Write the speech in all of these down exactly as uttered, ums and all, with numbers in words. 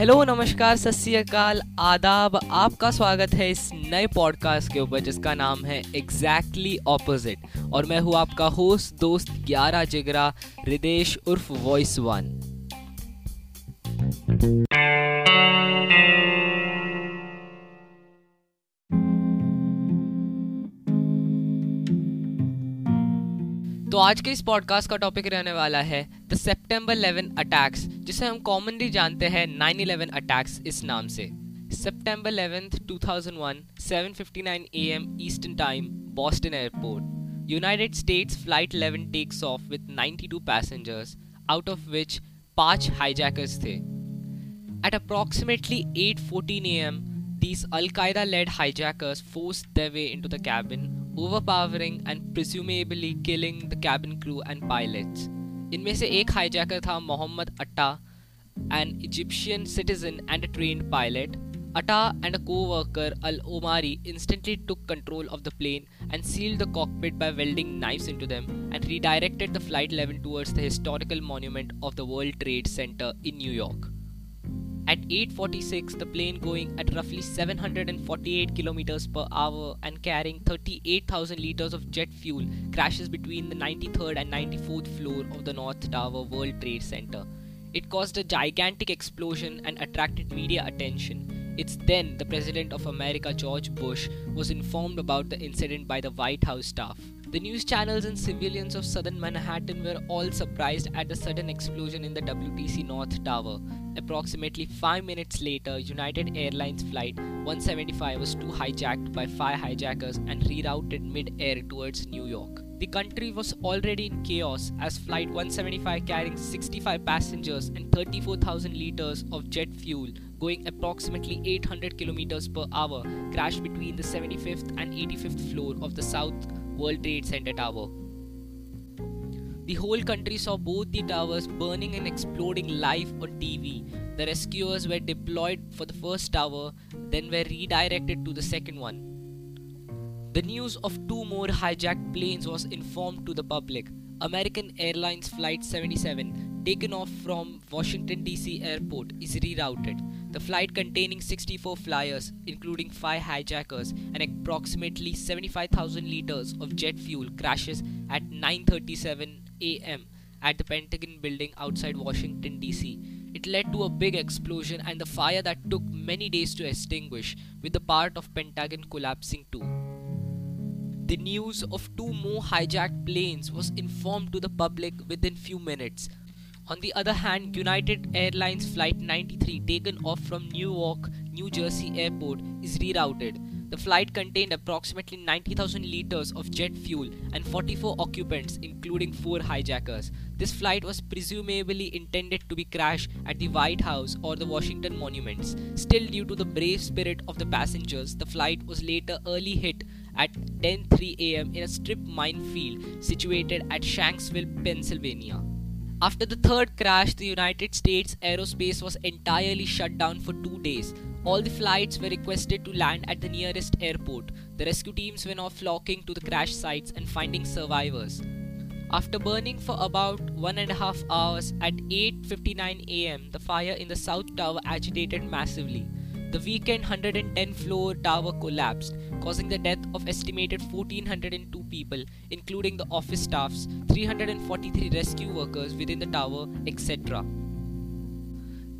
Hello नमस्कार सत श्री अकाल आदाब, आपका स्वागत है इस नए पॉडकास्ट के ऊपर जिसका नाम है एग्जैक्टली ऑपोजिट। और मैं हूँ आपका होस्ट दोस्त ग्यारह जिगरा रिदेश उर्फ वॉइस वन। तो आज के इस पॉडकास्ट का टॉपिक रहने वाला है द सेप्टेम्बर इलेवन अटैक्स, जिसे हम कॉमनली जानते हैं नाइन इलेवन अटैक्स इस नाम से। सितंबर इलेवेंथ, दो हज़ार एक, seven fifty nine A M eastern time, Boston airport. United States flight eleven takes off with ninety two passengers, out of which पांच हाईजैकर्स थे। At approximately eight fourteen A M, these Al-Qaeda-led hijackers forced their way into the cabin, overpowering and presumably killing the cabin crew and pilots. इनमें से एक hijacker था मोहम्मद अट्टा, an Egyptian citizen and a trained pilot. Atta and a co-worker Al Omari instantly took control of the plane and sealed the cockpit by welding knives into them and redirected the Flight eleven towards the historical monument of the World Trade Center in New York. At eight forty-six, the plane going at roughly seven hundred forty-eight kilometers per hour and carrying thirty-eight thousand liters of jet fuel crashes between the ninety-third and ninety-fourth floor of the North Tower World Trade Center. It caused a gigantic explosion and attracted media attention. It's then the President of America, George Bush, was informed about the incident by the White House staff. The news channels and civilians of southern Manhattan were all surprised at the sudden explosion in the W T C North Tower. Approximately five minutes later, United Airlines Flight one seventy-five was too hijacked by five hijackers and rerouted mid-air towards New York. The country was already in chaos as Flight one seventy-five, carrying sixty-five passengers and thirty-four thousand liters of jet fuel, going approximately eight hundred kilometers per hour, crashed between the seventy-fifth and eighty-fifth floor of the South World Trade Center Tower. The whole country saw both the towers burning and exploding live on T V. The rescuers were deployed for the first tower, then were redirected to the second one. The news of two more hijacked planes was informed to the public. American Airlines Flight seventy-seven, taken off from Washington D C airport, is rerouted. The flight containing sixty-four flyers, including five hijackers, and approximately seventy-five thousand liters of jet fuel crashes at nine thirty-seven a m at the Pentagon building outside Washington D C. It led to a big explosion and the fire that took many days to extinguish, with the part of Pentagon collapsing too. The news of two more hijacked planes was informed to the public within few minutes. On the other hand, United Airlines Flight ninety-three, taken off from Newark, New Jersey airport, is rerouted. The flight contained approximately ninety thousand liters of jet fuel and forty-four occupants, including four hijackers. This flight was presumably intended to be crashed at the White House or the Washington monuments. Still, due to the brave spirit of the passengers, the flight was later early hit at ten oh three a m in a strip minefield situated at Shanksville, Pennsylvania. After the third crash, the United States aerospace was entirely shut down for two days. All the flights were requested to land at the nearest airport. The rescue teams went off flocking to the crash sites and finding survivors. After burning for about one and a half hours, at eight fifty-nine a m, the fire in the South Tower agitated massively. The weekend one hundred ten floor tower collapsed, causing the death of estimated one thousand four hundred two people, including the office staffs, three hundred forty-three rescue workers within the tower, et cetera.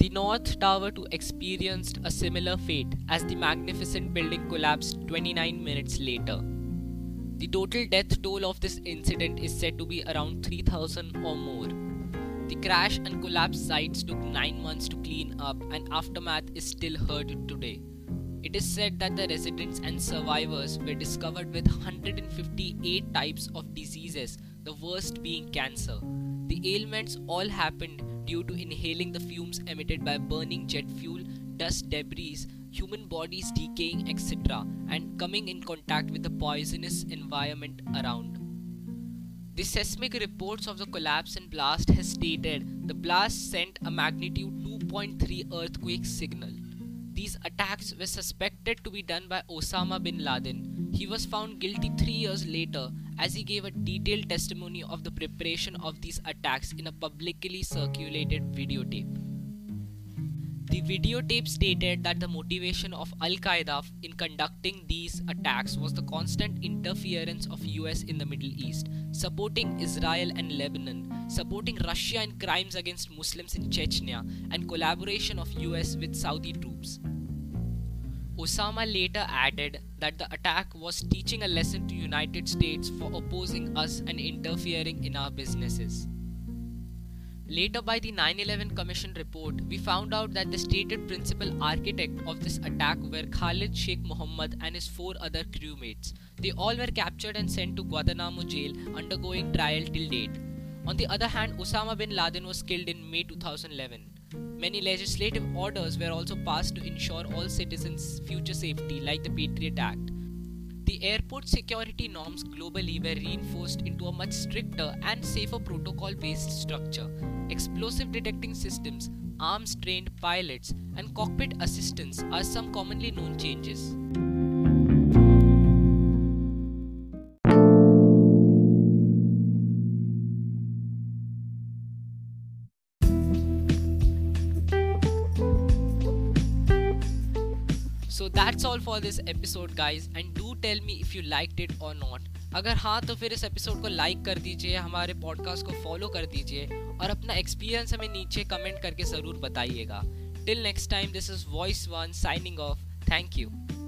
The North Tower too experienced a similar fate as the magnificent building collapsed twenty-nine minutes later. The total death toll of this incident is said to be around three thousand or more. The crash and collapse sites took nine months to clean up, and aftermath is still heard today. It is said that the residents and survivors were discovered with one hundred fifty-eight types of diseases, the worst being cancer. The ailments all happened due to inhaling the fumes emitted by burning jet fuel, dust debris, human bodies decaying, et cetera, and coming in contact with the poisonous environment around. The seismic reports of the collapse and blast has stated the blast sent a magnitude two point three earthquake signal. These attacks were suspected to be done by Osama bin Laden. He was found guilty three years later as he gave a detailed testimony of the preparation of these attacks in a publicly circulated videotape. The videotape stated that the motivation of Al-Qaeda in conducting these attacks was the constant interference of U S in the Middle East, supporting Israel and Lebanon, supporting Russia in crimes against Muslims in Chechnya, and collaboration of U S with Saudi troops. Osama later added that the attack was teaching a lesson to United States for opposing us and interfering in our businesses. Later, by the nine eleven Commission report, we found out that the stated principal architect of this attack were Khalid Sheikh Mohammed and his four other crewmates. They all were captured and sent to Guantanamo jail, undergoing trial till date. On the other hand, Osama bin Laden was killed in May two thousand eleven. Many legislative orders were also passed to ensure all citizens' future safety, like the Patriot Act. The airport security norms globally were reinforced into a much stricter and safer protocol-based structure. Explosive detecting systems, arms-trained pilots, and cockpit assistants are some commonly known changes. So that's all for this episode guys, and do tell me if you liked it or not. अगर हाँ तो फिर इस episode को like कर दीजिए, हमारे podcast को फॉलो कर दीजिए और अपना एक्सपीरियंस हमें नीचे कमेंट करके ज़रूर बताइएगा. Till next time, this is Voice One signing off. Thank you.